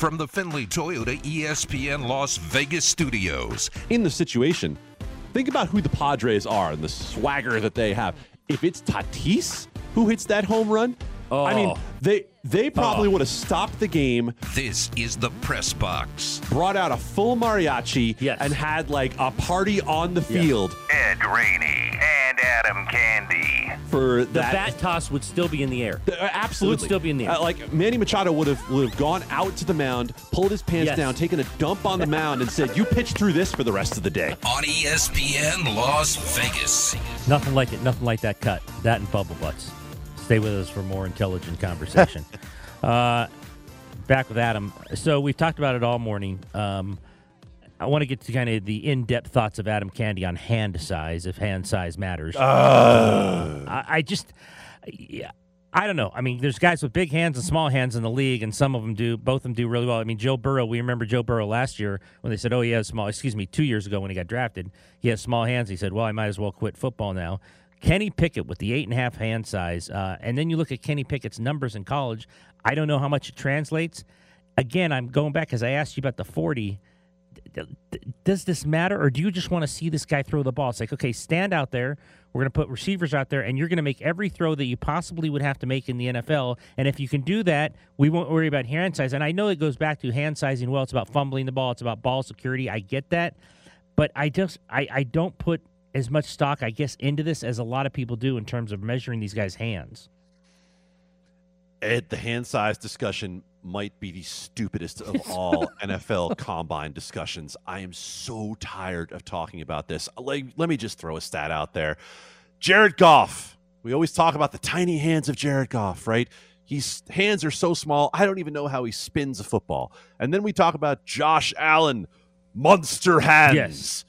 from the Finley Toyota ESPN Las Vegas studios. In the situation, think about who the Padres are and the swagger that they have. If it's Tatis who hits that home run, I mean, they probably would have stopped the game. This is the press box. Brought out a full mariachi and had like a party on the field. Ed Rainey and Adam Candy. For that. The bat toss would still be in the air. Absolutely. It would still be in the air. Like Manny Machado would have gone out to the mound, pulled his pants down, taken a dump on the mound, and said, "You pitch through this for the rest of the day." On ESPN Las Vegas. Nothing like it. Nothing like that cut. That and bubble butts. Stay with us for more intelligent conversation. Back with Adam. So we've talked about it all morning. I want to get to kind of the in-depth thoughts of Adam Candy on hand size, if hand size matters. I don't know. I mean, there's guys with big hands and small hands in the league, and some of them do. Both of them do really well. I mean, Joe Burrow, we remember Joe Burrow last year when they said, 2 years ago when he got drafted, he has small hands. He said, well, I might as well quit football now. Kenny Pickett with the 8.5 hand size, and then you look at Kenny Pickett's numbers in college. I don't know how much it translates. Again, I'm going back because I asked you about the 40. Does this matter, or do you just want to see this guy throw the ball? It's like, okay, stand out there. We're going to put receivers out there, and you're going to make every throw that you possibly would have to make in the NFL. And if you can do that, we won't worry about hand size. And I know it goes back to hand sizing. Well, it's about fumbling the ball. It's about ball security. I get that. But I don't put as much stock, I guess, into this as a lot of people do in terms of measuring these guys' hands. The hand size discussion might be the stupidest of all NFL combine discussions. I am so tired of talking about this. Let me just throw a stat out there. Jared Goff. We always talk about the tiny hands of Jared Goff, right? His hands are so small, I don't even know how he spins a football. And then we talk about Josh Allen, monster hands. Yes.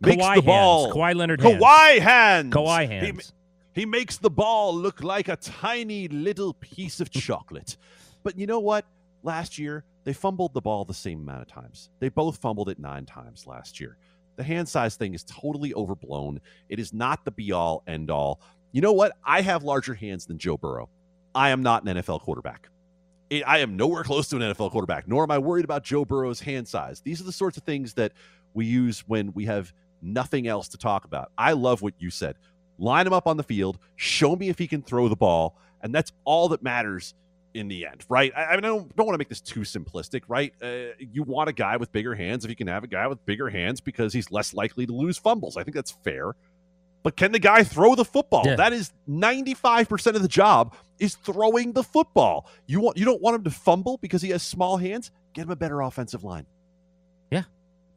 Makes Kawhi the ball. Hands. Kawhi Leonard hands. Kawhi hands. Kawhi hands. He makes the ball look like a tiny little piece of chocolate. But you know what? Last year, they fumbled the ball the same amount of times. They both fumbled it 9 times last year. The hand size thing is totally overblown. It is not the be-all, end-all. You know what? I have larger hands than Joe Burrow. I am not an NFL quarterback. I am nowhere close to an NFL quarterback, nor am I worried about Joe Burrow's hand size. These are the sorts of things that we use when we have nothing else to talk about. I love what you said. Line him up on the field. Show me if he can throw the ball. And that's all that matters in the end, right? I mean, I don't want to make this too simplistic, right? You want a guy with bigger hands if you can have a guy with bigger hands because he's less likely to lose fumbles. I think that's fair. But can the guy throw the football? Yeah. That is 95% of the job is throwing the football. You don't want him to fumble because he has small hands? Get him a better offensive line. Yeah.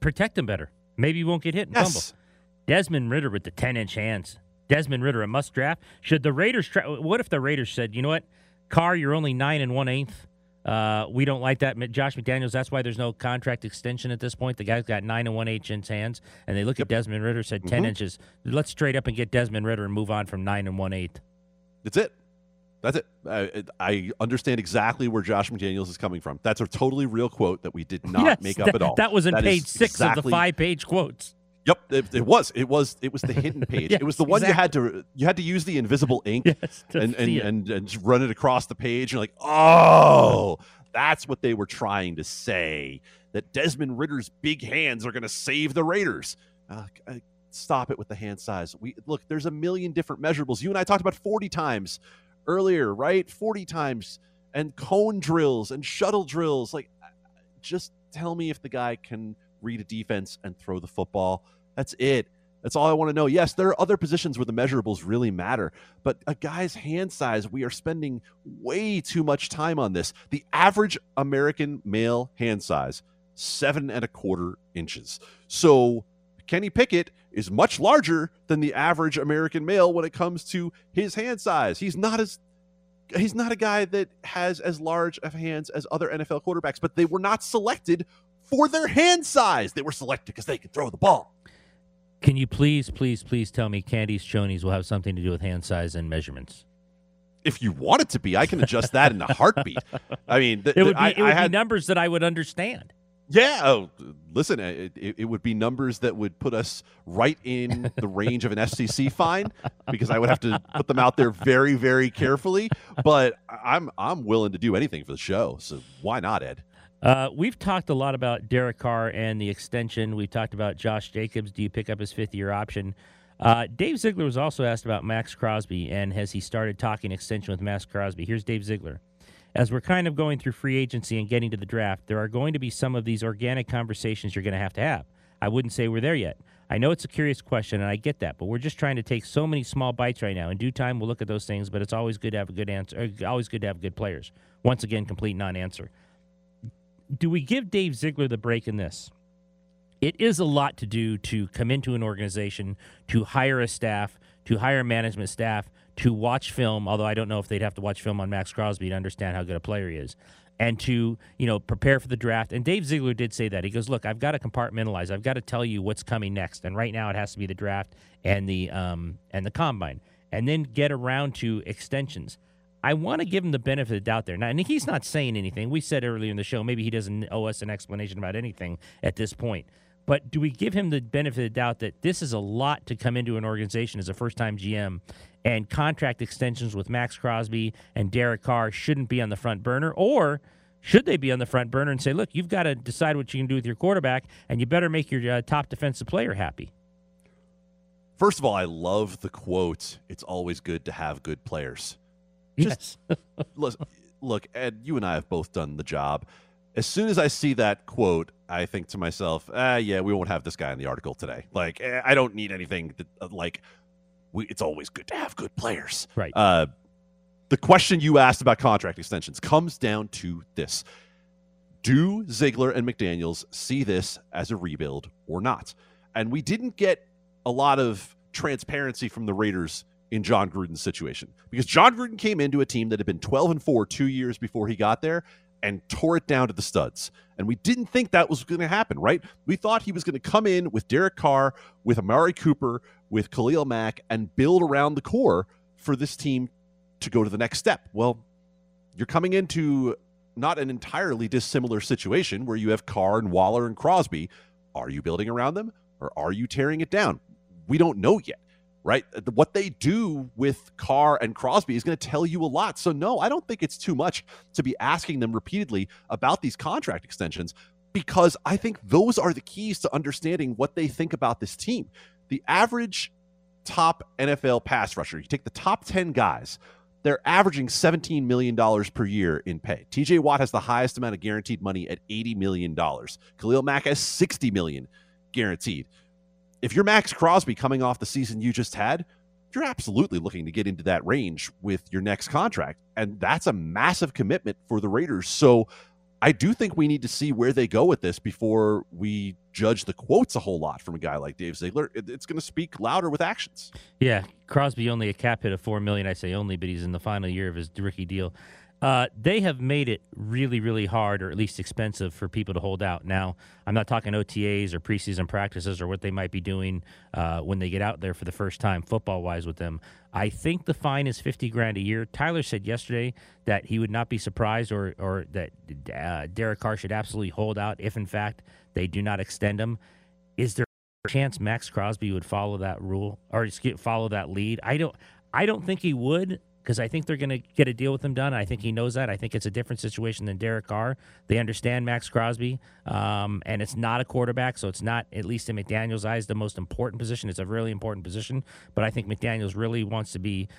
Protect him better. Maybe you won't get hit and fumble. Desmond Ridder with the 10-inch hands. Desmond Ridder, a must draft. Should the Raiders what if the Raiders said, you know what, Carr, you're only 9 1/8. We don't like that. Josh McDaniels, that's why there's no contract extension at this point. The guy's got 9 1/8 inch hands, and they look at Desmond Ridder, said 10 inches. Let's trade up and get Desmond Ridder and move on from 9 1/8. That's it. That's it. I understand exactly where Josh McDaniels is coming from. That's a totally real quote that we did not make up at all. That was in page 6 of the 5-page quotes. Yep, it was the hidden page. Yes, it was the one you had to use the invisible ink and run it across the page. You're like, oh, that's what they were trying to say, that Desmond Ridder's big hands are going to save the Raiders. Stop it with the hand size. Look, there's a million different measurables. You and I talked about 40 times earlier, right? 40 times, and cone drills and shuttle drills. Like, just tell me if the guy can read a defense and throw the football. That's it. That's all I want to know. Yes, there are other positions where the measurables really matter, but a guy's hand size, we are spending way too much time on this. The average American male hand size, 7.25 inches. So Kenny Pickett is much larger than the average American male when it comes to his hand size. He's not a guy that has as large of hands as other NFL quarterbacks, but they were not selected for their hand size. They were selected because they could throw the ball. Can you please, please, please tell me Candy's chonies will have something to do with hand size and measurements? If you want it to be, I can adjust that in a heartbeat. I mean, it would be numbers that I would understand. Yeah. Oh, listen, it would be numbers that would put us right in the range of an FCC fine, because I would have to put them out there very, very carefully. But I'm willing to do anything for the show. So why not, Ed? We've talked a lot about Derek Carr and the extension. We've talked about Josh Jacobs. Do you pick up his fifth-year option? Dave Ziegler was also asked about Max Crosby and has he started talking extension with Max Crosby. Here's Dave Ziegler. As we're kind of going through free agency and getting to the draft, there are going to be some of these organic conversations you're going to have to have. I wouldn't say we're there yet. I know it's a curious question, and I get that, but we're just trying to take so many small bites right now. In due time, we'll look at those things, but it's always good to have a good answer. Always good to have good players. Once again, complete non-answer. Do we give Dave Ziegler the break in this? It is a lot to do to come into an organization, to hire a staff, to hire management staff, to watch film, although I don't know if they'd have to watch film on Max Crosby to understand how good a player he is, and to, you know, prepare for the draft. And Dave Ziegler did say that. He goes, look, I've got to compartmentalize. I've got to tell you what's coming next. And right now it has to be the draft and the combine. And then get around to extensions. I want to give him the benefit of the doubt there. Now, and he's not saying anything. We said earlier in the show, maybe he doesn't owe us an explanation about anything at this point. But do we give him the benefit of the doubt that this is a lot to come into an organization as a first-time GM, and contract extensions with Max Crosby and Derek Carr shouldn't be on the front burner? Or should they be on the front burner and say, look, you've got to decide what you can do with your quarterback, and you better make your top defensive player happy? First of all, I love the quote, it's always good to have good players. Just, yes. Look, Ed, you and I have both done the job. As soon as I see that quote, I think to myself, yeah, we won't have this guy in the article today. Like, I don't need anything that, it's always good to have good players. Right. The question you asked about contract extensions comes down to this. Do Ziegler and McDaniels see this as a rebuild or not? And we didn't get a lot of transparency from the Raiders in John Gruden's situation, because John Gruden came into a team that had been 12-4 2 years before he got there and tore it down to the studs. And we didn't think that was going to happen, right? We thought he was going to come in with Derek Carr, with Amari Cooper, with Khalil Mack, and build around the core for this team to go to the next step. Well, you're coming into not an entirely dissimilar situation where you have Carr and Waller and Crosby. Are you building around them, or are you tearing it down? We don't know yet. Right? What they do with Carr and Crosby is going to tell you a lot. So, no, I don't think it's too much to be asking them repeatedly about these contract extensions, because I think those are the keys to understanding what they think about this team. The average top NFL pass rusher, you take the top 10 guys, they're averaging $17 million per year in pay. TJ Watt has the highest amount of guaranteed money at $80 million. Khalil Mack has $60 million guaranteed. If you're Max Crosby coming off the season you just had, you're absolutely looking to get into that range with your next contract. And that's a massive commitment for the Raiders. So I do think we need to see where they go with this before we judge the quotes a whole lot from a guy like Dave Ziegler. It's going to speak louder with actions. Yeah, Crosby only a cap hit of $4 million. I say only, but he's in the final year of his rookie deal. They have made it really, really hard, or at least expensive, for people to hold out. Now, I'm not talking OTAs or preseason practices or what they might be doing when they get out there for the first time football-wise with them. I think the fine is $50,000 a year. Tyler said yesterday that he would not be surprised or that Derek Carr should absolutely hold out if, in fact, they do not extend him. Is there a chance Max Crosby would follow that rule or follow that lead? I don't think he would, because I think they're going to get a deal with him done. I think he knows that. I think it's a different situation than Derek Carr. They understand Max Crosby, and it's not a quarterback, so it's not, at least in McDaniels' eyes, the most important position. It's a really important position, but I think McDaniels really wants to be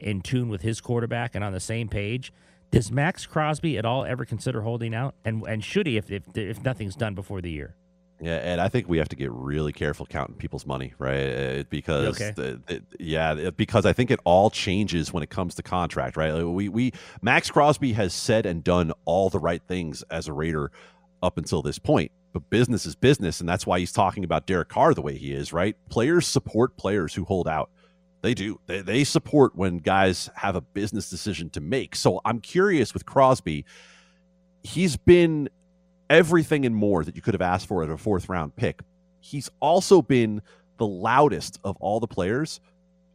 in tune with his quarterback and on the same page. Does Max Crosby at all ever consider holding out? And should he if nothing's done before the year? Yeah, and I think we have to get really careful counting people's money, right? Because, okay. Because I think it all changes when it comes to contract, right? Like Max Crosby has said and done all the right things as a Raider up until this point, but business is business, and that's why he's talking about Derek Carr the way he is, right? Players support players who hold out. They do. They support when guys have a business decision to make. So I'm curious with Crosby, he's been everything and more that you could have asked for at a fourth-round pick. He's also been the loudest of all the players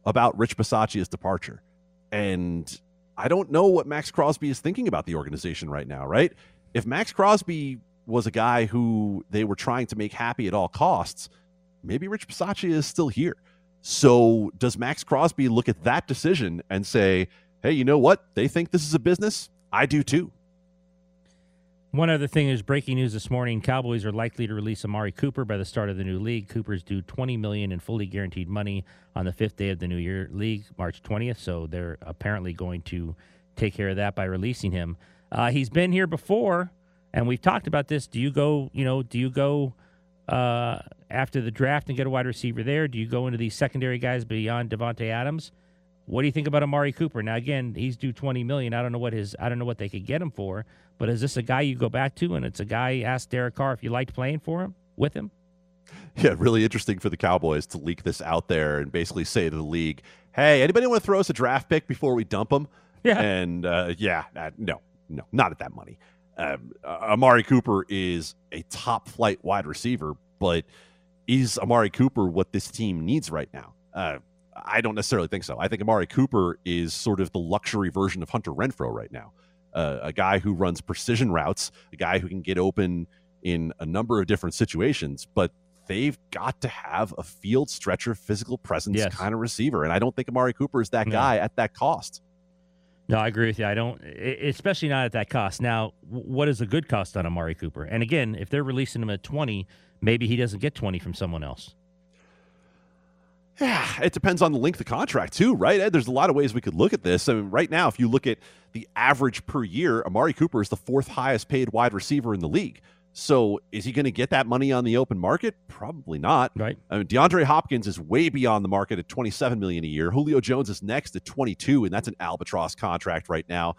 about Rich Passaccia's departure. And I don't know what Max Crosby is thinking about the organization right now, right? If Max Crosby was a guy who they were trying to make happy at all costs, maybe Rich Passaccia is still here. So does Max Crosby look at that decision and say, hey, you know what? They think this is a business. I do too. One other thing is breaking news this morning. Cowboys are likely to release Amari Cooper by the start of the new league. Cooper's due $20 million in fully guaranteed money on the 5th day of the new year league, March 20th. So they're apparently going to take care of that by releasing him. He's been here before, and we've talked about this. Do you go, after the draft and get a wide receiver there? Do you go into these secondary guys beyond Devontae Adams? What do you think about Amari Cooper? Now, again, he's due $20 million. I don't know what they could get him for, but is this a guy you go back to? And it's a guy, asked Derek Carr if you liked playing for him, with him? Yeah, really interesting for the Cowboys to leak this out there and basically say to the league, hey, anybody want to throw us a draft pick before we dump him? Yeah. And, no, not at that money. Amari Cooper is a top-flight wide receiver, but is Amari Cooper what this team needs right now? I don't necessarily think so. I think Amari Cooper is sort of the luxury version of Hunter Renfrow right now. A guy who runs precision routes, a guy who can get open in a number of different situations, but they've got to have a field stretcher, physical presence kind of receiver. And I don't think Amari Cooper is that guy at that cost. No, I agree with you. I don't, especially not at that cost. Now, what is a good cost on Amari Cooper? And again, if they're releasing him at 20, maybe he doesn't get 20 from someone else. Yeah, it depends on the length of contract too, right, Ed? There's a lot of ways we could look at this. I mean, right now, if you look at the average per year, Amari Cooper is the fourth highest paid wide receiver in the league. So is he going to get that money on the open market? Probably not. Right. I mean, DeAndre Hopkins is way beyond the market at $27 million a year. Julio Jones is next at 22, and that's an albatross contract right now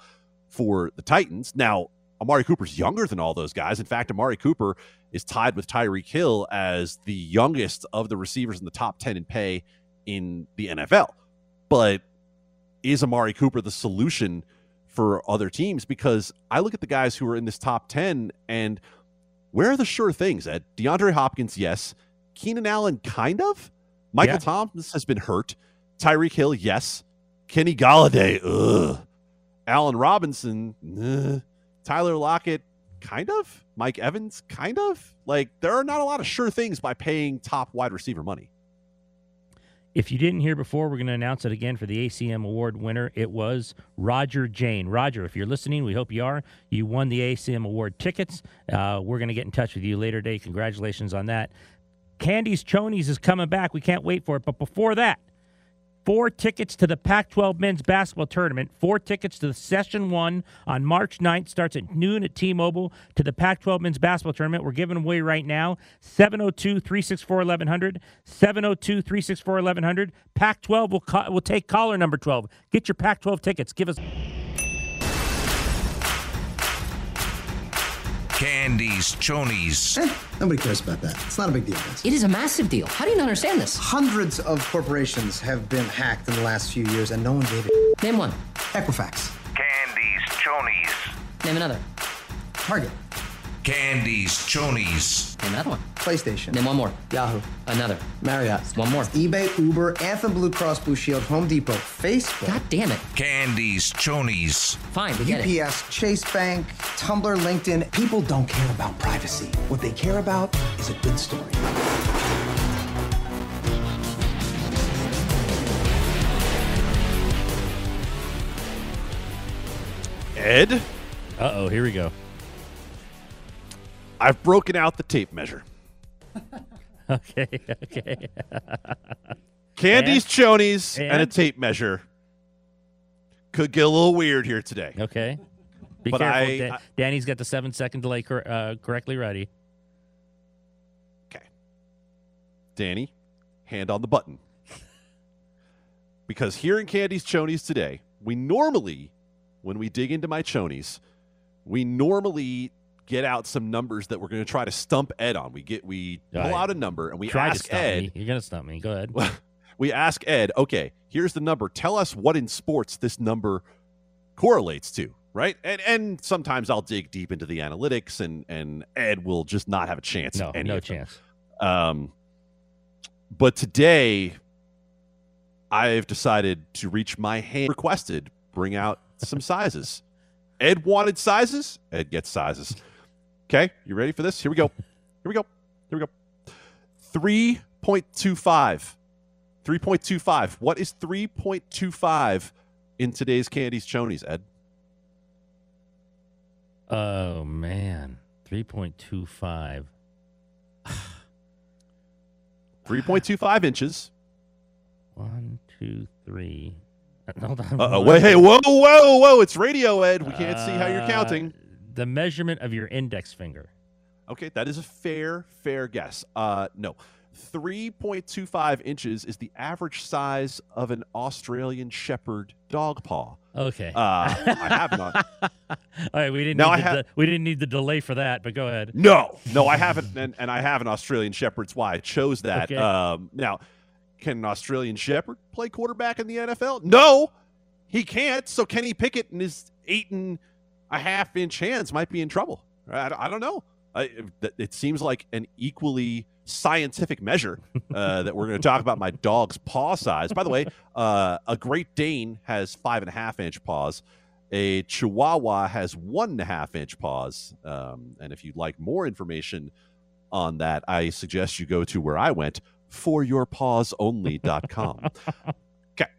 for the Titans. Now, Amari Cooper's younger than all those guys. In fact, Amari Cooper is tied with Tyreek Hill as the youngest of the receivers in the top 10 in pay in the NFL. But is Amari Cooper the solution for other teams? Because I look at the guys who are in this top 10, and where are the sure things, Ed? DeAndre Hopkins, yes. Keenan Allen, kind of. Michael Thomas has been hurt. Tyreek Hill, yes. Kenny Galladay, ugh. Allen Robinson, ugh. Tyler Lockett, kind of. Mike Evans, kind of. Like, there are not a lot of sure things by paying top wide receiver money. If you didn't hear before, we're going to announce it again for the ACM Award winner. It was Roger Jane. Roger, if you're listening, we hope you are. You won the ACM Award tickets. We're going to get in touch with you later today. Congratulations on that. Candy's Chonies is coming back. We can't wait for it. But before that, 4 tickets to the Pac-12 men's basketball tournament, 4 tickets to the Session 1 on March 9th, starts at noon at T-Mobile, to the Pac-12 men's basketball tournament. We're giving them away right now, 702-364-1100, 702-364-1100. Pac-12 will take caller number 12. Get your Pac-12 tickets. Give us... Candies, chonies. Nobody cares about that. It's not a big deal. It is a massive deal. How do you not understand this? Hundreds of corporations have been hacked in the last few years, and no one gave a... Name one. Equifax. Candies, chonies. Name another. Target. Candies, chonies. Name another one. PlayStation. Name one more. Yahoo. Another. Marriott. One more. eBay, Uber, Anthem, Blue Cross Blue Shield, Home Depot, Facebook. God damn it. Candies, chonies. Fine, we get it. UPS, Chase Bank, Tumblr, LinkedIn. People don't care about privacy. What they care about is a good story. Ed? Uh-oh, here we go. I've broken out the tape measure. Okay. Candies, chonies, and a tape measure. Could get a little weird here today. Okay. Be careful. Danny's got the 7-second delay correctly ready. Okay. Danny, hand on the button. Because here in Candies, chonies today, we normally, when we dig into my chonies, we normally... get out some numbers that we're going to try to stump Ed on. We pull out a number and we ask Ed. You're going to stump me. Go ahead. We ask Ed, okay, here's the number. Tell us what in sports this number correlates to, right? And sometimes I'll dig deep into the analytics and Ed will just not have a chance. No chance. But today I've decided to reach my hand requested, bring out some sizes. Ed wanted sizes. Ed gets sizes. Okay, you ready for this? Here we go. 3.25. 3.25. What is 3.25 in today's Candies Chonies, Ed? Oh, man. 3.25. 3.25 inches. One, two, three. Hold on. Uh-oh. Wait, hey, whoa, whoa, whoa. It's radio, Ed. We can't see how you're counting. The measurement of your index finger. Okay, that is a fair guess. No. 3.25 inches is the average size of an Australian Shepherd dog paw. Okay. I have not. All right, we didn't need the delay for that, but go ahead. No, I haven't, and I have an Australian Shepherd's why I chose that. Okay. Now, can an Australian Shepherd play quarterback in the NFL? No, he can't. So Kenny Pickett and his 8.5-inch hands might be in trouble. I don't know. It seems like an equally scientific measure that we're going to talk about my dog's paw size. By the way, a Great Dane has 5.5-inch paws. A Chihuahua has 1.5-inch paws. And if you'd like more information on that, I suggest you go to where I went, foryourpawsonly.com. Okay.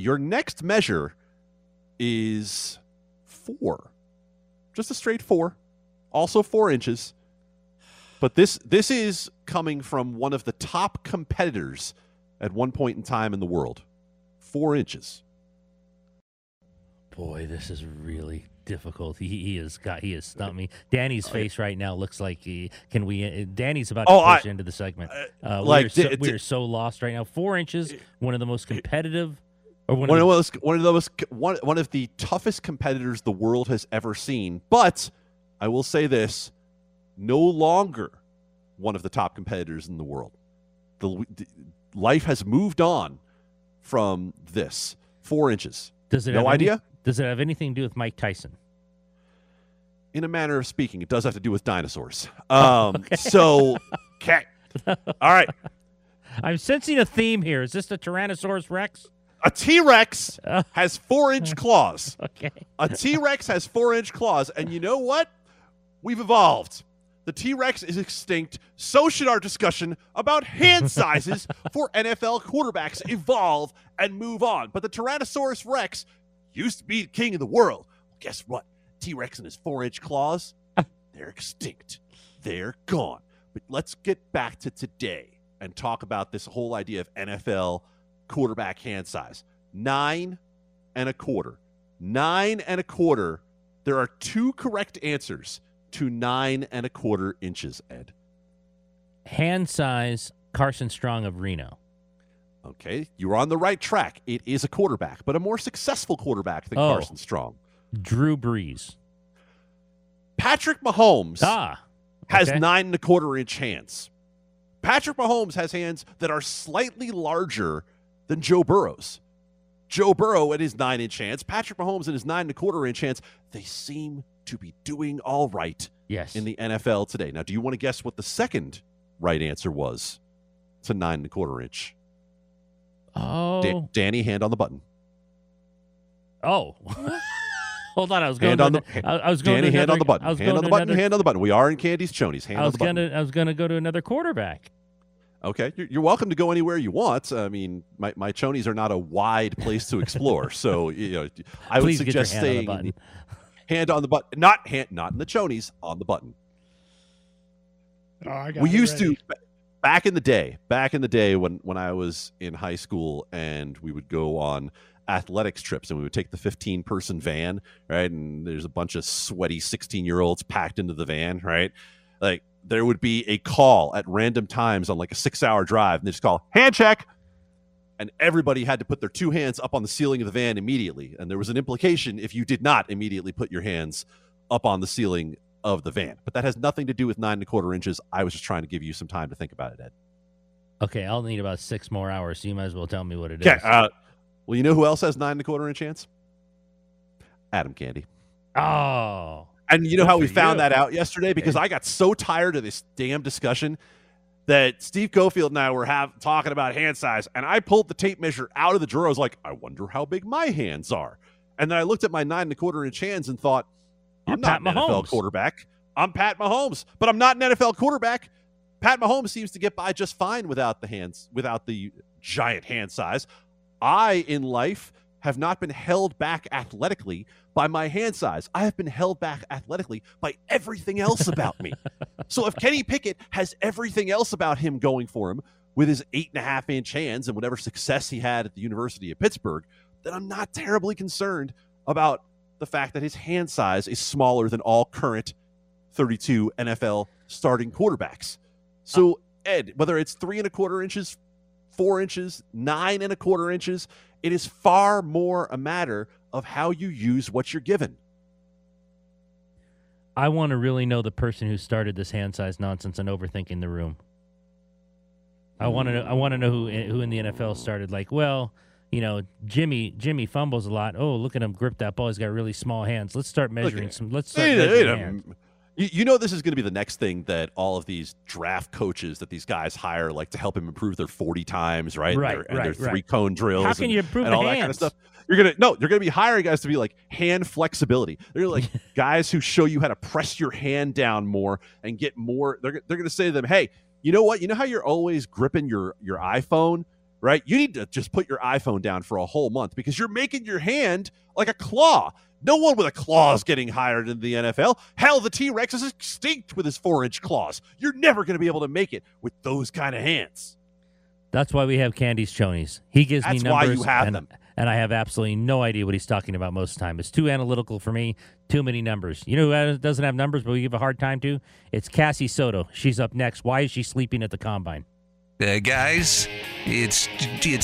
Your next measure is 4. Just a straight 4. Also 4 inches. But this is coming from one of the top competitors at one point in time in the world. 4 inches. Boy, this is really difficult. He has stumped me. Danny's face right now looks like Danny's about to push into the segment. We are so lost right now. 4 inches, one of the most competitive. One of the toughest competitors the world has ever seen. But I will say this. No longer one of the top competitors in the world. The life has moved on from this. 4 inches. Does it have anything to do with Mike Tyson? In a manner of speaking, it does have to do with dinosaurs. Okay. So, okay. All right. I'm sensing a theme here. Is this the Tyrannosaurus Rex? A T-Rex has 4-inch claws. Okay. A T-Rex has 4-inch claws. And you know what? We've evolved. The T-Rex is extinct. So should our discussion about hand sizes for NFL quarterbacks evolve and move on. But the Tyrannosaurus Rex used to be the king of the world. Well, guess what? T-Rex and his 4-inch claws, they're extinct. They're gone. But let's get back to today and talk about this whole idea of NFL quarterback hand size. 9.25. 9.25. There are 2 correct answers to 9.25 inches, Ed. Hand size, Carson Strong of Reno. Okay, you're on the right track. It is a quarterback, but a more successful quarterback than Carson Strong. Drew Brees. Patrick Mahomes has 9.25-inch hands. Patrick Mahomes has hands that are slightly larger than Joe Burrow's. Joe Burrow and his 9-inch hands, Patrick Mahomes and his 9.25-inch hands, they seem to be doing all right in the NFL today. Now, do you want to guess what the second right answer was to 9.25-inch? Oh. Danny, hand on the button. Oh. Hold on. Hand on the button. We are in Candy's Chonies. I was going to go to another quarterback. Okay. You're welcome to go anywhere you want. I mean, my chonies are not a wide place to explore. So, I would suggest staying. Hand on the button, not in the chonies, on the button. Oh, I got we used to back in the day when I was in high school, and we would go on athletics trips, and we would take the 15-person van, right? And there's a bunch of sweaty 16-year-olds packed into the van, right? Like there would be a call at random times on like a 6-hour drive, and they just call hand check. And everybody had to put their 2 hands up on the ceiling of the van immediately. And there was an implication if you did not immediately put your hands up on the ceiling of the van. But that has nothing to do with 9.25 inches. I was just trying to give you some time to think about it, Ed. Okay, I'll need about 6 more hours, so you might as well tell me what it is. Well, you know who else has 9.25-inch hands? Adam Candy. Oh. And you know how we found that out yesterday? Because I got so tired of this damn discussion that Steve Cofield and I were talking about hand size, and I pulled the tape measure out of the drawer. I was like, I wonder how big my hands are. And then I looked at my 9.25-inch hands and thought, I'm not an NFL quarterback. I'm Pat Mahomes, but I'm not an NFL quarterback. Pat Mahomes seems to get by just fine without the giant hand size. I, in life, have not been held back athletically by my hand size. I have been held back athletically by everything else about me. So if Kenny Pickett has everything else about him going for him with his 8.5-inch hands and whatever success he had at the University of Pittsburgh, then I'm not terribly concerned about the fact that his hand size is smaller than all current 32 NFL starting quarterbacks. So Ed, whether it's 3.25 inches, 4 inches, 9.25 inches, it is far more a matter of how you use what you're given. I want to really know the person who started this hand size nonsense and overthinking the room. I want to know who in the NFL started, like, well, you know, Jimmy fumbles a lot. Oh, look at him grip that ball. He's got really small hands. Let's start measuring some. Let's start measuring hands. You know, this is going to be the next thing that all of these draft coaches that these guys hire, like, to help him improve their 40 times, right? And their three-cone drills. How can you improve and all hands? That kind of stuff? You're going to be hiring guys to be like hand flexibility. They're like guys who show you how to press your hand down more and get more. They're going to say to them, hey, you know what? You know how you're always gripping your iPhone, right? You need to just put your iPhone down for a whole month because you're making your hand like a claw. No one with a claw is getting hired in the NFL. Hell, the T-Rex is extinct with his 4-inch claws. You're never going to be able to make it with those kind of hands. That's why we have Candy's Chonies. He gives me numbers. That's why you have them. And I have absolutely no idea what he's talking about most of the time. It's too analytical for me, too many numbers. You know who doesn't have numbers but we give a hard time to? It's Cassie Soto. She's up next. Why is she sleeping at the Combine? Guys, it's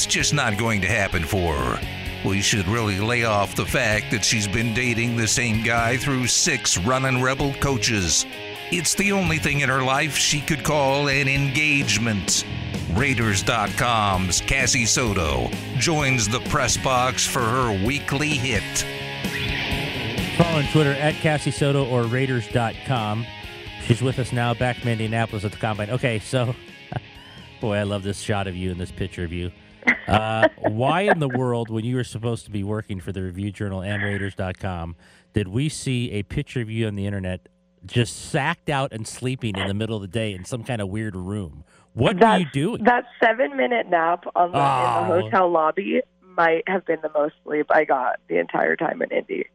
just not going to happen for her. We should really lay off the fact that she's been dating the same guy through 6 running rebel coaches. It's the only thing in her life she could call an engagement. Raiders.com's Cassie Soto joins the press box for her weekly hit. Follow on Twitter at Cassie Soto or Raiders.com. She's with us now, back from Indianapolis at the Combine. Okay, so, boy, I love this shot of you and this picture of you. Why in the world, when you were supposed to be working for the Review Journal and Raiders.com, did we see a picture of you on the internet just sacked out and sleeping in the middle of the day in some kind of weird room? What were you doing? That 7-minute nap in the hotel lobby might have been the most sleep I got the entire time in Indy.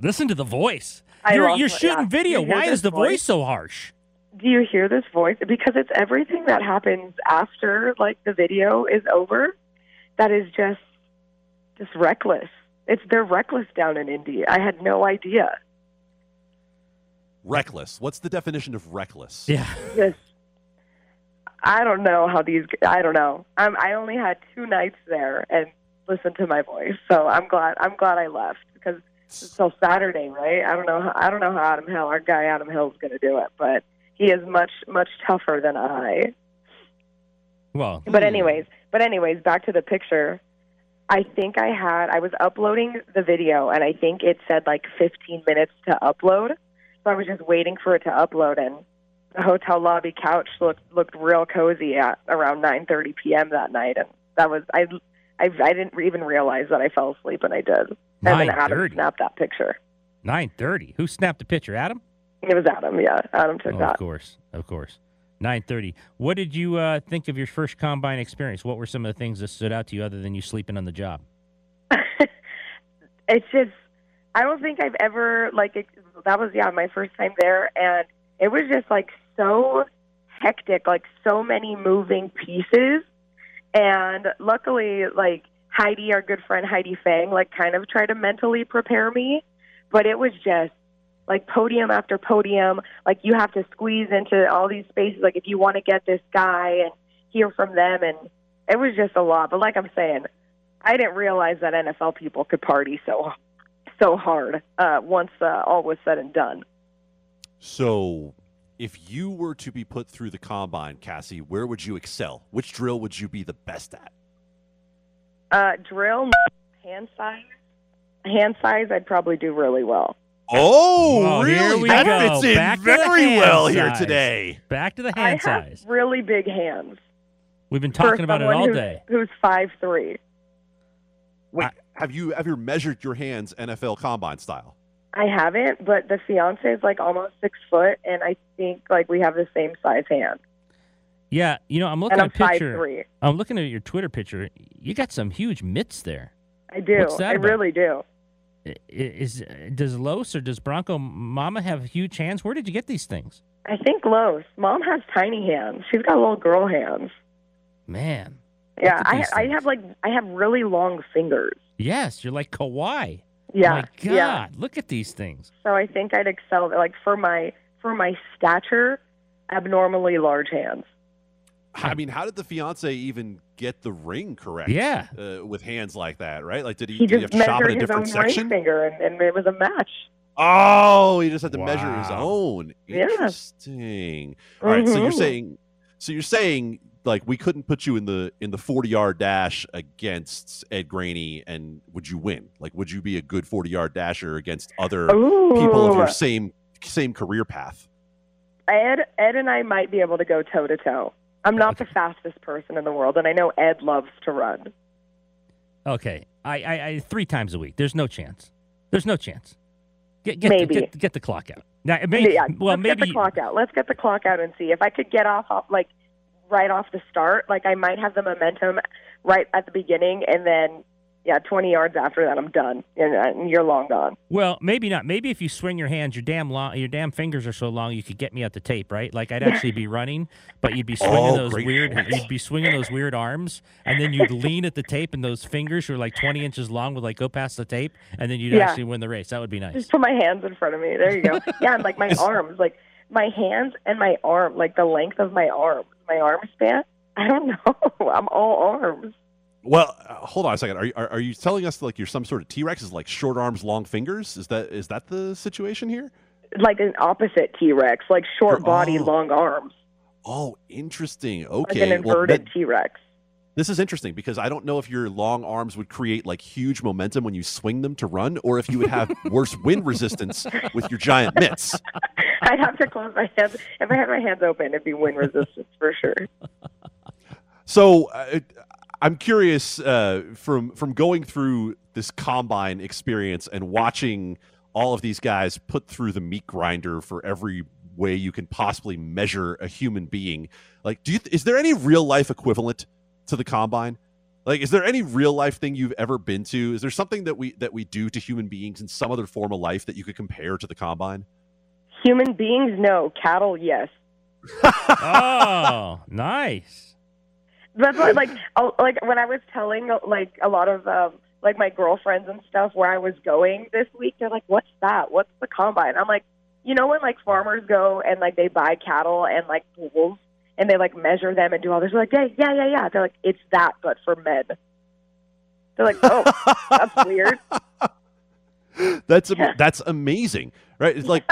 Listen to the voice. You're shooting video. Why is the voice so harsh? Do you hear this voice? Because it's everything that happens after, like, the video is over. That is just reckless. They're reckless down in Indy. I had no idea. Reckless. What's the definition of reckless? Yeah. Yes. I don't know how these. I don't know. I only had 2 nights there and listened to my voice, so I'm glad I left because it's till Saturday, right? I don't know how Adam Hill, our guy Adam Hill, is going to do it, but he is much tougher than I. Well, but anyways, back to the picture. I was uploading the video, and I think it said like 15 minutes to upload. So I was just waiting for it to upload, and the hotel lobby couch looked real cozy at around 9:30 p.m. that night, and that was I didn't even realize that I fell asleep, and I did. And then Adam snapped that picture. 9:30. Who snapped the picture? Adam. It was Adam. Yeah, Adam took that. Of course. 9:30. What did you think of your first Combine experience? What were some of the things that stood out to you other than you sleeping on the job? It's just, I don't think I've ever, that was, my first time there. And it was just, so hectic, so many moving pieces. And luckily, Heidi, our good friend Heidi Fang, kind of tried to mentally prepare me. But it was just, podium after podium, you have to squeeze into all these spaces, if you want to get this guy and hear from them. And it was just a lot. But I'm saying, I didn't realize that NFL people could party so hard once all was said and done. So if you were to be put through the Combine, Cassie, where would you excel? Which drill would you be the best at? Drill, hand size. Hand size, I'd probably do really well. Oh, well, really? That fits in very well here today. Back to the hand size. I have really big hands. We've been talking about it all day. Who's 5'3". Wait, have you measured your hands NFL Combine style? I haven't, but the fiance is almost 6 foot, and I think we have the same size hand. Yeah, I'm looking at your Twitter picture. You got some huge mitts there. I do. What's that about? Really do. Does Los or does Bronco Mama have huge hands? Where did you get these things? I think Los. Mom has tiny hands. She's got little girl hands. Man. Yeah, I have really long fingers. Yes, you're like Kawhi. Yeah. Oh my God, yeah. Look at these things. So I think I'd excel like for my stature, abnormally large hands. I mean, how did the fiance even get the ring correct? Yeah, with hands like that, right? Like, did he have to shop in a different section? He just measured his own ring finger, and it was a match. Oh, he just had to measure his own. Interesting. Yeah. All right, so you're saying like we couldn't put you in the 40-yard dash against Ed Rainey, and would you win? Like, would you be a good 40-yard dasher against other people of your same career path? Ed and I might be able to go toe to toe. I'm not the fastest person in the world, and I know Ed loves to run. Okay. I 3 times a week. There's no chance. Get the clock out. Now, maybe get the clock out. Let's get the clock out and see. If I could get off like right off the start, like I might have the momentum right at the beginning, and then 20 yards after that, I'm done, and you're long gone. Well, maybe not. Maybe if you swing your hands, your damn fingers are so long, you could get me out the tape, right? Like I'd actually be running, but you'd be swinging those weird arms, and then you'd lean at the tape, and those fingers who are like 20 inches long would like go past the tape, and then you'd actually win the race. That would be nice. Just put my hands in front of me. There you go. Yeah, and like my arms, like my hands and my arm, like the length of my arm span. I don't know. I'm all arms. Well, hold on a second. Are you telling us like you're some sort of T-Rex? Is like short arms, long fingers? Is that the situation here? Like an opposite T-Rex, like short body, long arms. Oh, interesting. Okay, like an inverted T-Rex. This is interesting because I don't know if your long arms would create like huge momentum when you swing them to run, or if you would have worse wind resistance with your giant mitts. I'd have to close my hands. If I had my hands open, it'd be wind resistance for sure. So. I'm curious from going through this combine experience and watching all of these guys put through the meat grinder for every way you can possibly measure a human being. Like, is there any real life equivalent to the combine? Like, is there any real life thing you've ever been to? Is there something that we do to human beings in some other form of life that you could compare to the combine? Human beings, no. Cattle, yes. Oh, nice. That's why, like when I was telling like a lot of like my girlfriends and stuff where I was going this week, they're like, "What's that? What's the combine?" I'm like, you know when like farmers go and like they buy cattle and like bulls and they like measure them and do all this. They're like, yeah. They're like, it's that, but for men. They're like, oh, that's weird. That's amazing, right? It's like,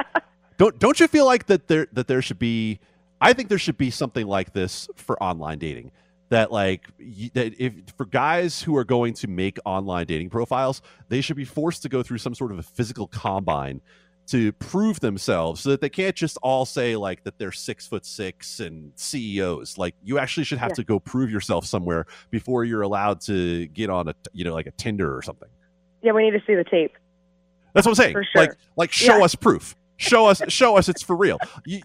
don't you feel like that there should be? I think there should be something like this for online dating. That like for guys who are going to make online dating profiles, they should be forced to go through some sort of a physical combine to prove themselves, so that they can't just all say like that they're 6'6" and CEOs. Like you actually should have to go prove yourself somewhere before you're allowed to get on a like a Tinder or something. Yeah, we need to see the tape. That's what I'm saying. For sure. Like show us proof. Show us it's for real.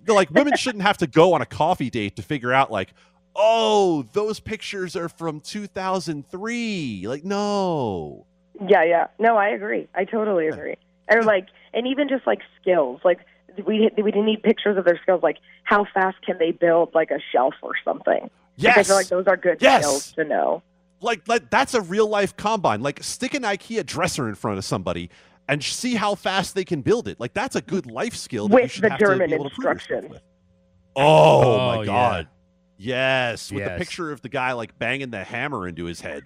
Like women shouldn't have to go on a coffee date to figure out like, oh, those pictures are from 2003. Like, no. Yeah. No, I agree. I totally agree. Or like, and even just like skills, like we didn't need pictures of their skills. Like how fast can they build like a shelf or something? Yes. Like, I feel like those are good skills to know. Like that's a real life combine. Like stick an IKEA dresser in front of somebody and see how fast they can build it. Like that's a good life skill. With the German instruction. Oh my God. Yeah. Yes, with the picture of the guy like banging the hammer into his head.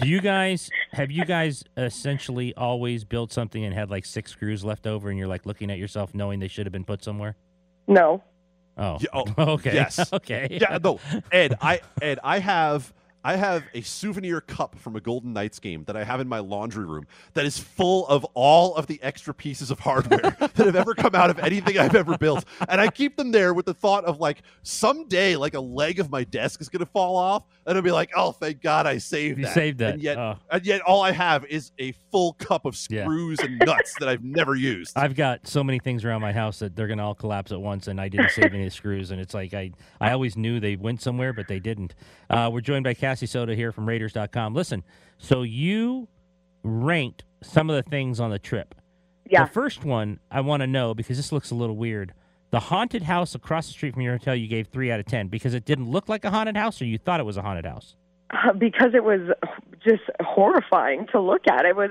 Have you guys essentially always built something and had like 6 screws left over, and you're like looking at yourself, knowing they should have been put somewhere? No. Oh. Yeah, okay. Yes. Okay. Yeah. No. Ed, I have a souvenir cup from a Golden Knights game that I have in my laundry room that is full of all of the extra pieces of hardware that have ever come out of anything I've ever built. And I keep them there with the thought of like someday like a leg of my desk is going to fall off and I'll be like, oh, thank God I saved that. You saved that. And yet all I have is a full cup of screws and nuts that I've never used. I've got so many things around my house that they're going to all collapse at once, and I didn't save any screws. And it's like I always knew they went somewhere, but they didn't. We're joined by Cassie Soto here from Raiders.com. Listen, so you ranked some of the things on the trip. Yeah. The first one I want to know, because this looks a little weird. The haunted house across the street from your hotel, you gave 3 out of 10 because it didn't look like a haunted house, or you thought it was a haunted house? Because it was just horrifying to look at. It was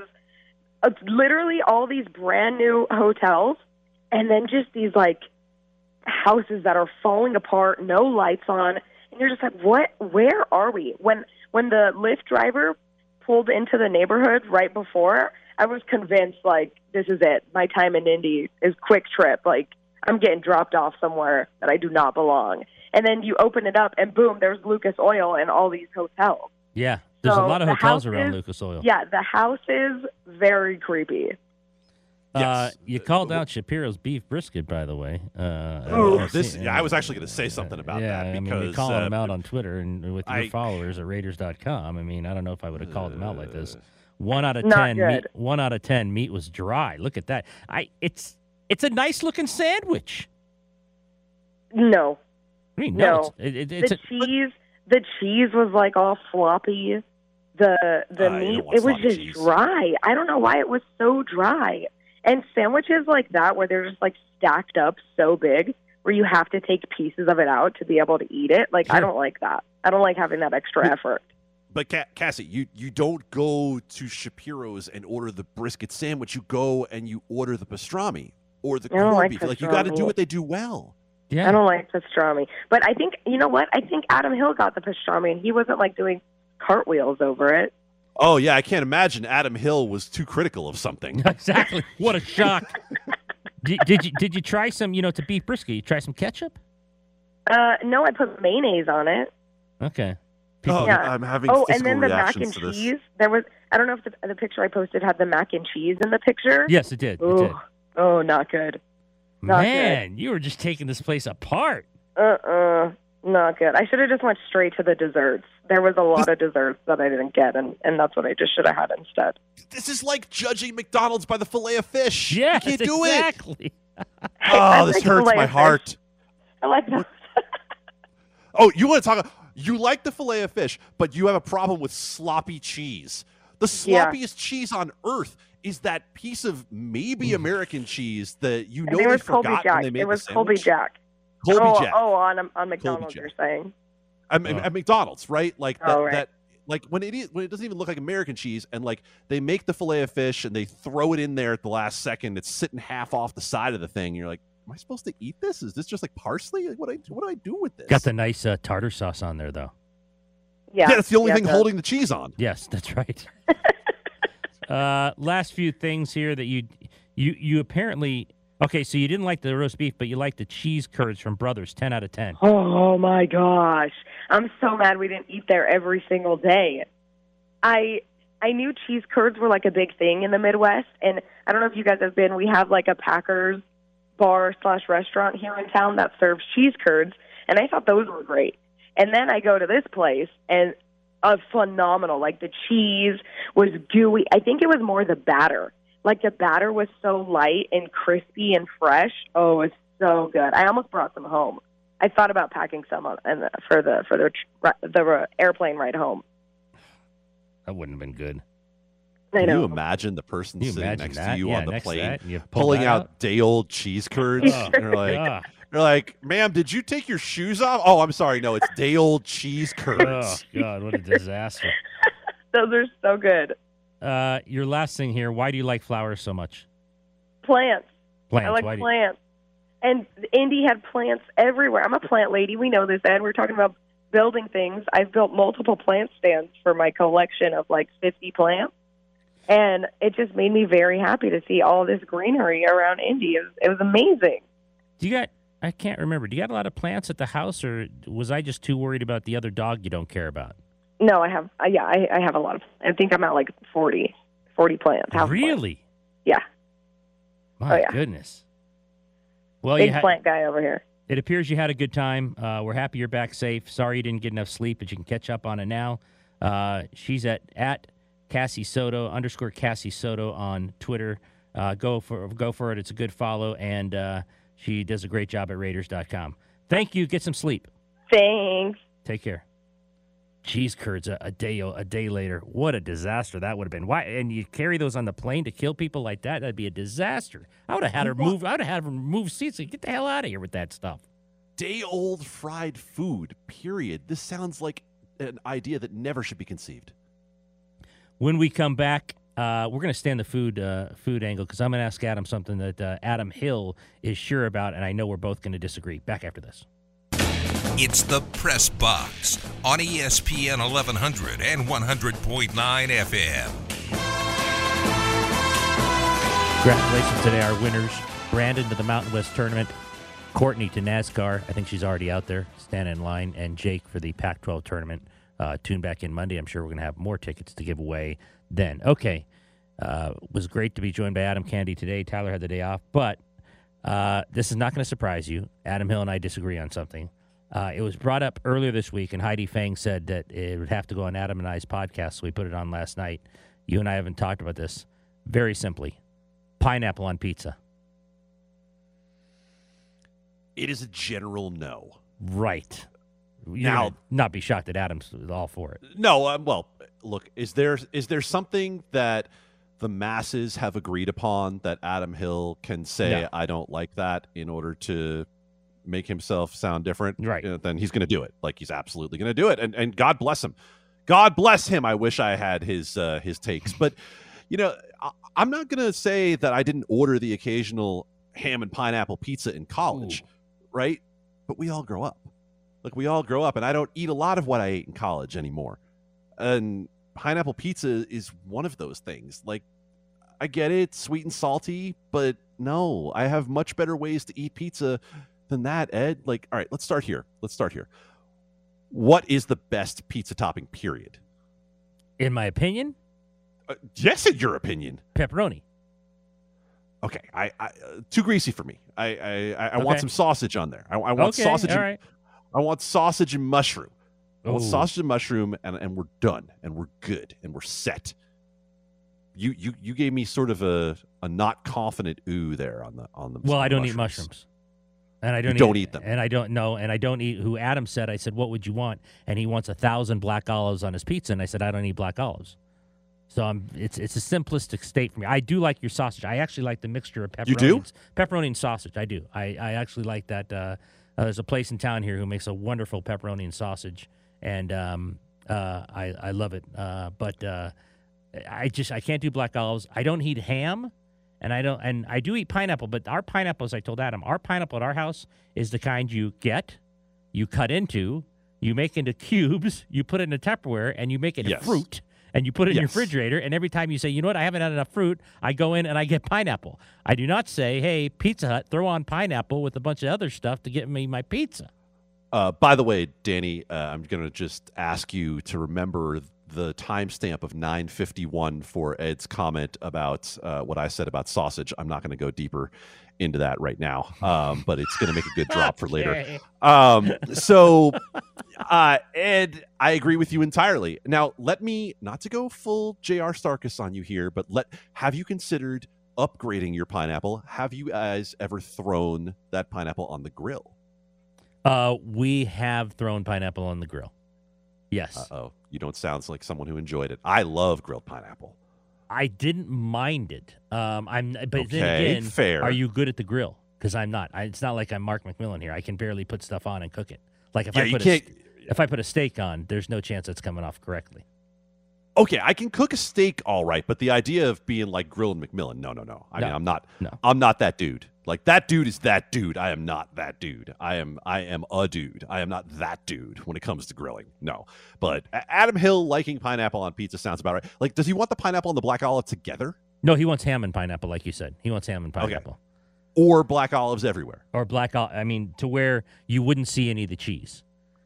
literally all these brand new hotels and then just these like houses that are falling apart, no lights on. And you're just like, what? Where are we? When the Lyft driver pulled into the neighborhood right before, I was convinced, like, this is it. My time in Indy is quick trip. Like, I'm getting dropped off somewhere that I do not belong. And then you open it up, and boom, there's Lucas Oil and all these hotels. Yeah, there's a lot of hotels around Lucas Oil. Yeah, the house is very creepy. Yes. You called out Shapiro's beef brisket, by the way. I was actually going to say something about that. Because, I mean, we call him out on Twitter and with your followers at Raiders.com. I mean, I don't know if I would have called him out like this. 1 out of 10. Meat, 1 out of 10 meat was dry. Look at that. It's a nice looking sandwich. No. I mean, no. The cheese was like all floppy. The meat, it was just dry. I don't know why it was so dry. And sandwiches like that, where they're just like stacked up so big, where you have to take pieces of it out to be able to eat it. Like, sure. I don't like that. I don't like having that extra effort. But Cassie, you don't go to Shapiro's and order the brisket sandwich. You go and you order the pastrami or the corned beef. Like, you got to do what they do well. Yeah. I don't like pastrami. But I think, you know what? I think Adam Hill got the pastrami, and he wasn't like doing cartwheels over it. Oh, yeah. I can't imagine Adam Hill was too critical of something. Exactly. What a shock. Did you try some, to beef brisket? You try some ketchup? No, I put mayonnaise on it. Okay. I'm having physical and then the mac and cheese. There was, I don't know if the picture I posted had the mac and cheese in the picture. Yes, it did. Ooh. It did. Oh, not good. Man, you were just taking this place apart. Not good. I should have just went straight to the desserts. There was a lot of desserts that I didn't get, and that's what I just should have had instead. This is like judging McDonald's by the filet of fish. Yes, you can't do exactly. It. Oh, this like hurts my heart. Fish. I like that. Oh, you want to talk about... You like the filet of fish, but you have a problem with sloppy cheese. The sloppiest cheese on earth is that piece of maybe American cheese that they forgot when they made it. It was Colby Jack. Colby Jack. Oh, on McDonald's, you're saying? At McDonald's, right? Like that. Like when it doesn't even look like American cheese, and like they make the filet of fish and they throw it in there at the last second. It's sitting half off the side of the thing. You're like, am I supposed to eat this? Is this just like parsley? Like, what do I do with this? Got the nice tartar sauce on there, though. Yeah, that's the only thing holding the cheese on. Yes, that's right. Last few things here that you apparently... Okay, so you didn't like the roast beef, but you liked the cheese curds from Brothers, 10 out of 10. Oh, my gosh. I'm so mad we didn't eat there every single day. I knew cheese curds were like a big thing in the Midwest, and I don't know if you guys have been. We have like a Packers bar/restaurant here in town that serves cheese curds, and I thought those were great. And then I go to this place, and phenomenal. Like, the cheese was gooey. I think it was more the batter. Like, the batter was so light and crispy and fresh. Oh, it's so good. I almost brought some home. I thought about packing some for the airplane ride home. That wouldn't have been good. Can you imagine the person sitting next to you on the plane pulling out day-old cheese curds? Oh. They're like, they're like, ma'am, did you take your shoes off? Oh, I'm sorry. No, it's day-old cheese curds. Oh, God, what a disaster. Those are so good. Your last thing here, why do you like flowers so much? Plants. I like plants. And Indy had plants everywhere. I'm a plant lady. We know this, Ed. We're talking about building things. I've built multiple plant stands for my collection of like 50 plants. And it just made me very happy to see all this greenery around Indy. It was amazing. I can't remember. Do you got a lot of plants at the house, or was I just too worried about the other dog you don't care about? No, I have. I have a lot of. I think I'm at like 40 plants. Really? Plants. Yeah. My goodness. Well, big plant guy over here. It appears you had a good time. We're happy you're back safe. Sorry you didn't get enough sleep, but you can catch up on it now. She's at @CassieSoto on Twitter. Go for it. It's a good follow, and she does a great job at Raiders.com. Thank you. Get some sleep. Thanks. Take care. cheese curds a day later. What a disaster that would have been. Why? And you carry those on the plane to kill people like that? That'd be a disaster. I would have had her move. I would have had her move seats and get the hell out of here with that stuff. Day-old fried food, period. This sounds like an idea that never should be conceived. When we come back, we're going to stay on the food angle because I'm going to ask Adam something that Adam Hill is sure about, and I know we're both going to disagree. Back after this. It's the Press Box on ESPN 1100 and 100.9 FM. Congratulations today, our winners. Brandon to the Mountain West Tournament. Courtney to NASCAR. I think she's already out there, standing in line. And Jake for the Pac-12 tournament. Tune back in Monday. I'm sure we're going to have more tickets to give away then. Okay. It was great to be joined by Adam Candy today. Tyler had the day off. But this is not going to surprise you. Adam Hill and I disagree on something. It was brought up earlier this week, and Heidi Fang said that it would have to go on Adam and I's podcast, so we put it on last night. You and I haven't talked about this. Very simply, pineapple on pizza. It is a general no. Right. Now, not be shocked that Adam's all for it. No, well, look, is there something that the masses have agreed upon that Adam Hill can say, no, I don't like that, in order to make himself sound different, right? Then he's going to do it. Like, he's absolutely going to do it, and God bless him. God bless him. I wish I had his takes, but I'm not going to say that I didn't order the occasional ham and pineapple pizza in college, right? But we all grow up. Like, we all grow up, and I don't eat a lot of what I ate in college anymore. And pineapple pizza is one of those things. Like, I get it, sweet and salty, but no, I have much better ways to eat pizza than that, Ed. Like, all right, let's start here. What is the best pizza topping, period? In my opinion? Yes, in your opinion. Pepperoni. Okay, I too greasy for me. I want some sausage on there. I want sausage. All right. I want sausage and mushroom. I want sausage and mushroom, and we're done, and we're good, and we're set. You gave me sort of a not confident ooh there on the. Well, I don't eat mushrooms. And I don't eat them. And I don't know. And I don't eat who Adam said. I said, what would you want? And he wants 1,000 black olives on his pizza. And I said, I don't eat black olives. So it's a simplistic state for me. I do like your sausage. I actually like the mixture of pepperoni. You do? Pepperoni and sausage. I do. I actually like that. There's a place in town here who makes a wonderful pepperoni and sausage. And I love it. But I can't do black olives. I don't eat ham. And I do eat pineapple, but our pineapple, as I told Adam, our pineapple at our house is the kind you get, you cut into, you make into cubes, you put it in a Tupperware, and you make it a fruit, and you put it in your refrigerator, and every time you say, you know what, I haven't had enough fruit, I go in and I get pineapple. I do not say, hey, Pizza Hut, throw on pineapple with a bunch of other stuff to get me my pizza. By the way, Danny, I'm going to just ask you to remember the timestamp of 9:51 for Ed's comment about what I said about sausage. I'm not going to go deeper into that right now, but it's going to make a good drop for later. So, Ed, I agree with you entirely. Now, let me, not to go full J.R. Starkus on you here, but have you considered upgrading your pineapple? Have you guys ever thrown that pineapple on the grill? We have thrown pineapple on the grill. Yes. Uh-oh. You don't sound like someone who enjoyed it. I love grilled pineapple. I didn't mind it. Then again, fair. Are you good at the grill? Because I'm not. It's not like I'm Mark McMillan here. I can barely put stuff on and cook it. Like if I put a steak on, there's no chance it's coming off correctly. Okay, I can cook a steak all right, but the idea of being like grilled McMillan, no. I mean, I'm not. No. I'm not that dude. Like, that dude is that dude. I am not that dude. I am a dude. I am not that dude when it comes to grilling. No. But Adam Hill liking pineapple on pizza sounds about right. Like, does he want the pineapple and the black olive together? No, he wants ham and pineapple, like you said. He wants ham and pineapple. Okay. Or black olives everywhere. Or black olive. I mean, to where you wouldn't see any of the cheese.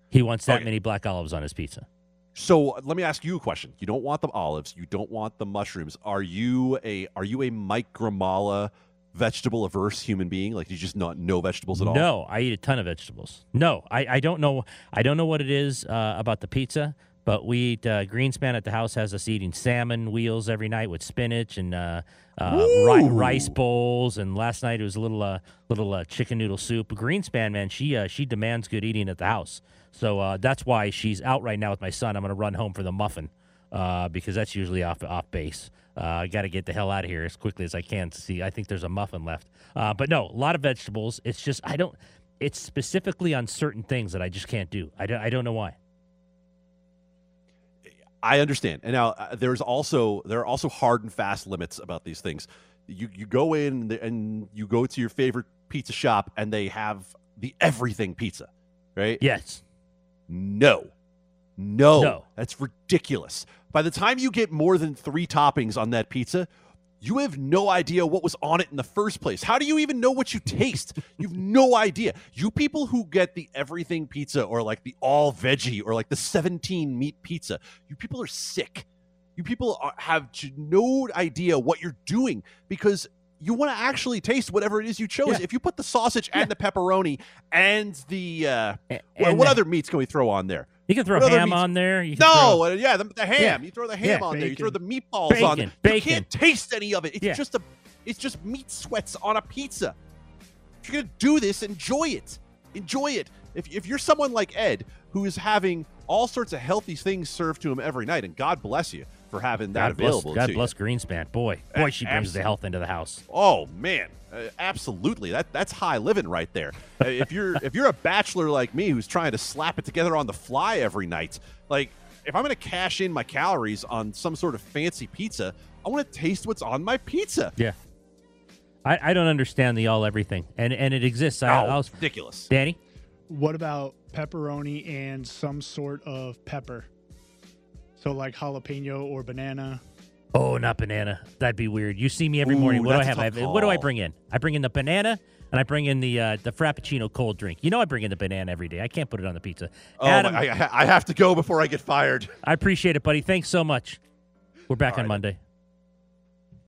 He wants that many black olives on his pizza. So let me ask you a question. You don't want the olives. You don't want the mushrooms. Are you a Mike Gramala vegetable averse human being? Like, you just not no vegetables at all? No, I eat a ton of vegetables. No, I don't know what it is about the pizza, But we eat Greenspan at the house has us eating salmon wheels every night with spinach and rice bowls. And last night it was a little chicken noodle soup. Greenspan, man, she demands good eating at the house, so that's why she's out right now with my son. I'm gonna run home for the muffin because that's usually off base. I got to get the hell out of here as quickly as I can to see. I think there's a muffin left, but no, a lot of vegetables. It's just I don't. It's specifically on certain things that I just can't do. I don't know why. I understand. And now there are also hard and fast limits about these things. You go in and you go to your favorite pizza shop and they have the everything pizza, right? Yes. No. That's ridiculous. By the time you get more than 3 toppings on that pizza, you have no idea what was on it in the first place. How do you even know what you taste? You've no idea. You people who get the everything pizza or like the all veggie or like the 17 meat pizza, you people are sick. You people have no idea what you're doing because you want to actually taste whatever it is you chose. Yeah. If you put the sausage and the pepperoni and the what other meats can we throw on there? You can throw ham on there. The ham. Yeah. You throw the ham on there. You throw the meatballs on there. You can't taste any of it. It's just meat sweats on a pizza. If you're gonna do this, enjoy it. Enjoy it. If you're someone like Ed who is having all sorts of healthy things served to him every night, and God bless you for having that available. God bless Greenspan, boy, she brings the health into the house. Oh man, absolutely. That's high living right there. If you're a bachelor like me who's trying to slap it together on the fly every night, like if I'm going to cash in my calories on some sort of fancy pizza, I want to taste what's on my pizza. Yeah, I don't understand the all everything, and it exists. Ridiculous, Danny. What about pepperoni and some sort of pepper? So like jalapeno or banana. Oh, not banana. That'd be weird. You see me every morning. What do I have? What do I bring in? I bring in the banana and I bring in the Frappuccino cold drink. You know I bring in the banana every day. I can't put it on the pizza. Oh, Adam, I have to go before I get fired. I appreciate it, buddy. Thanks so much. We're back on Monday.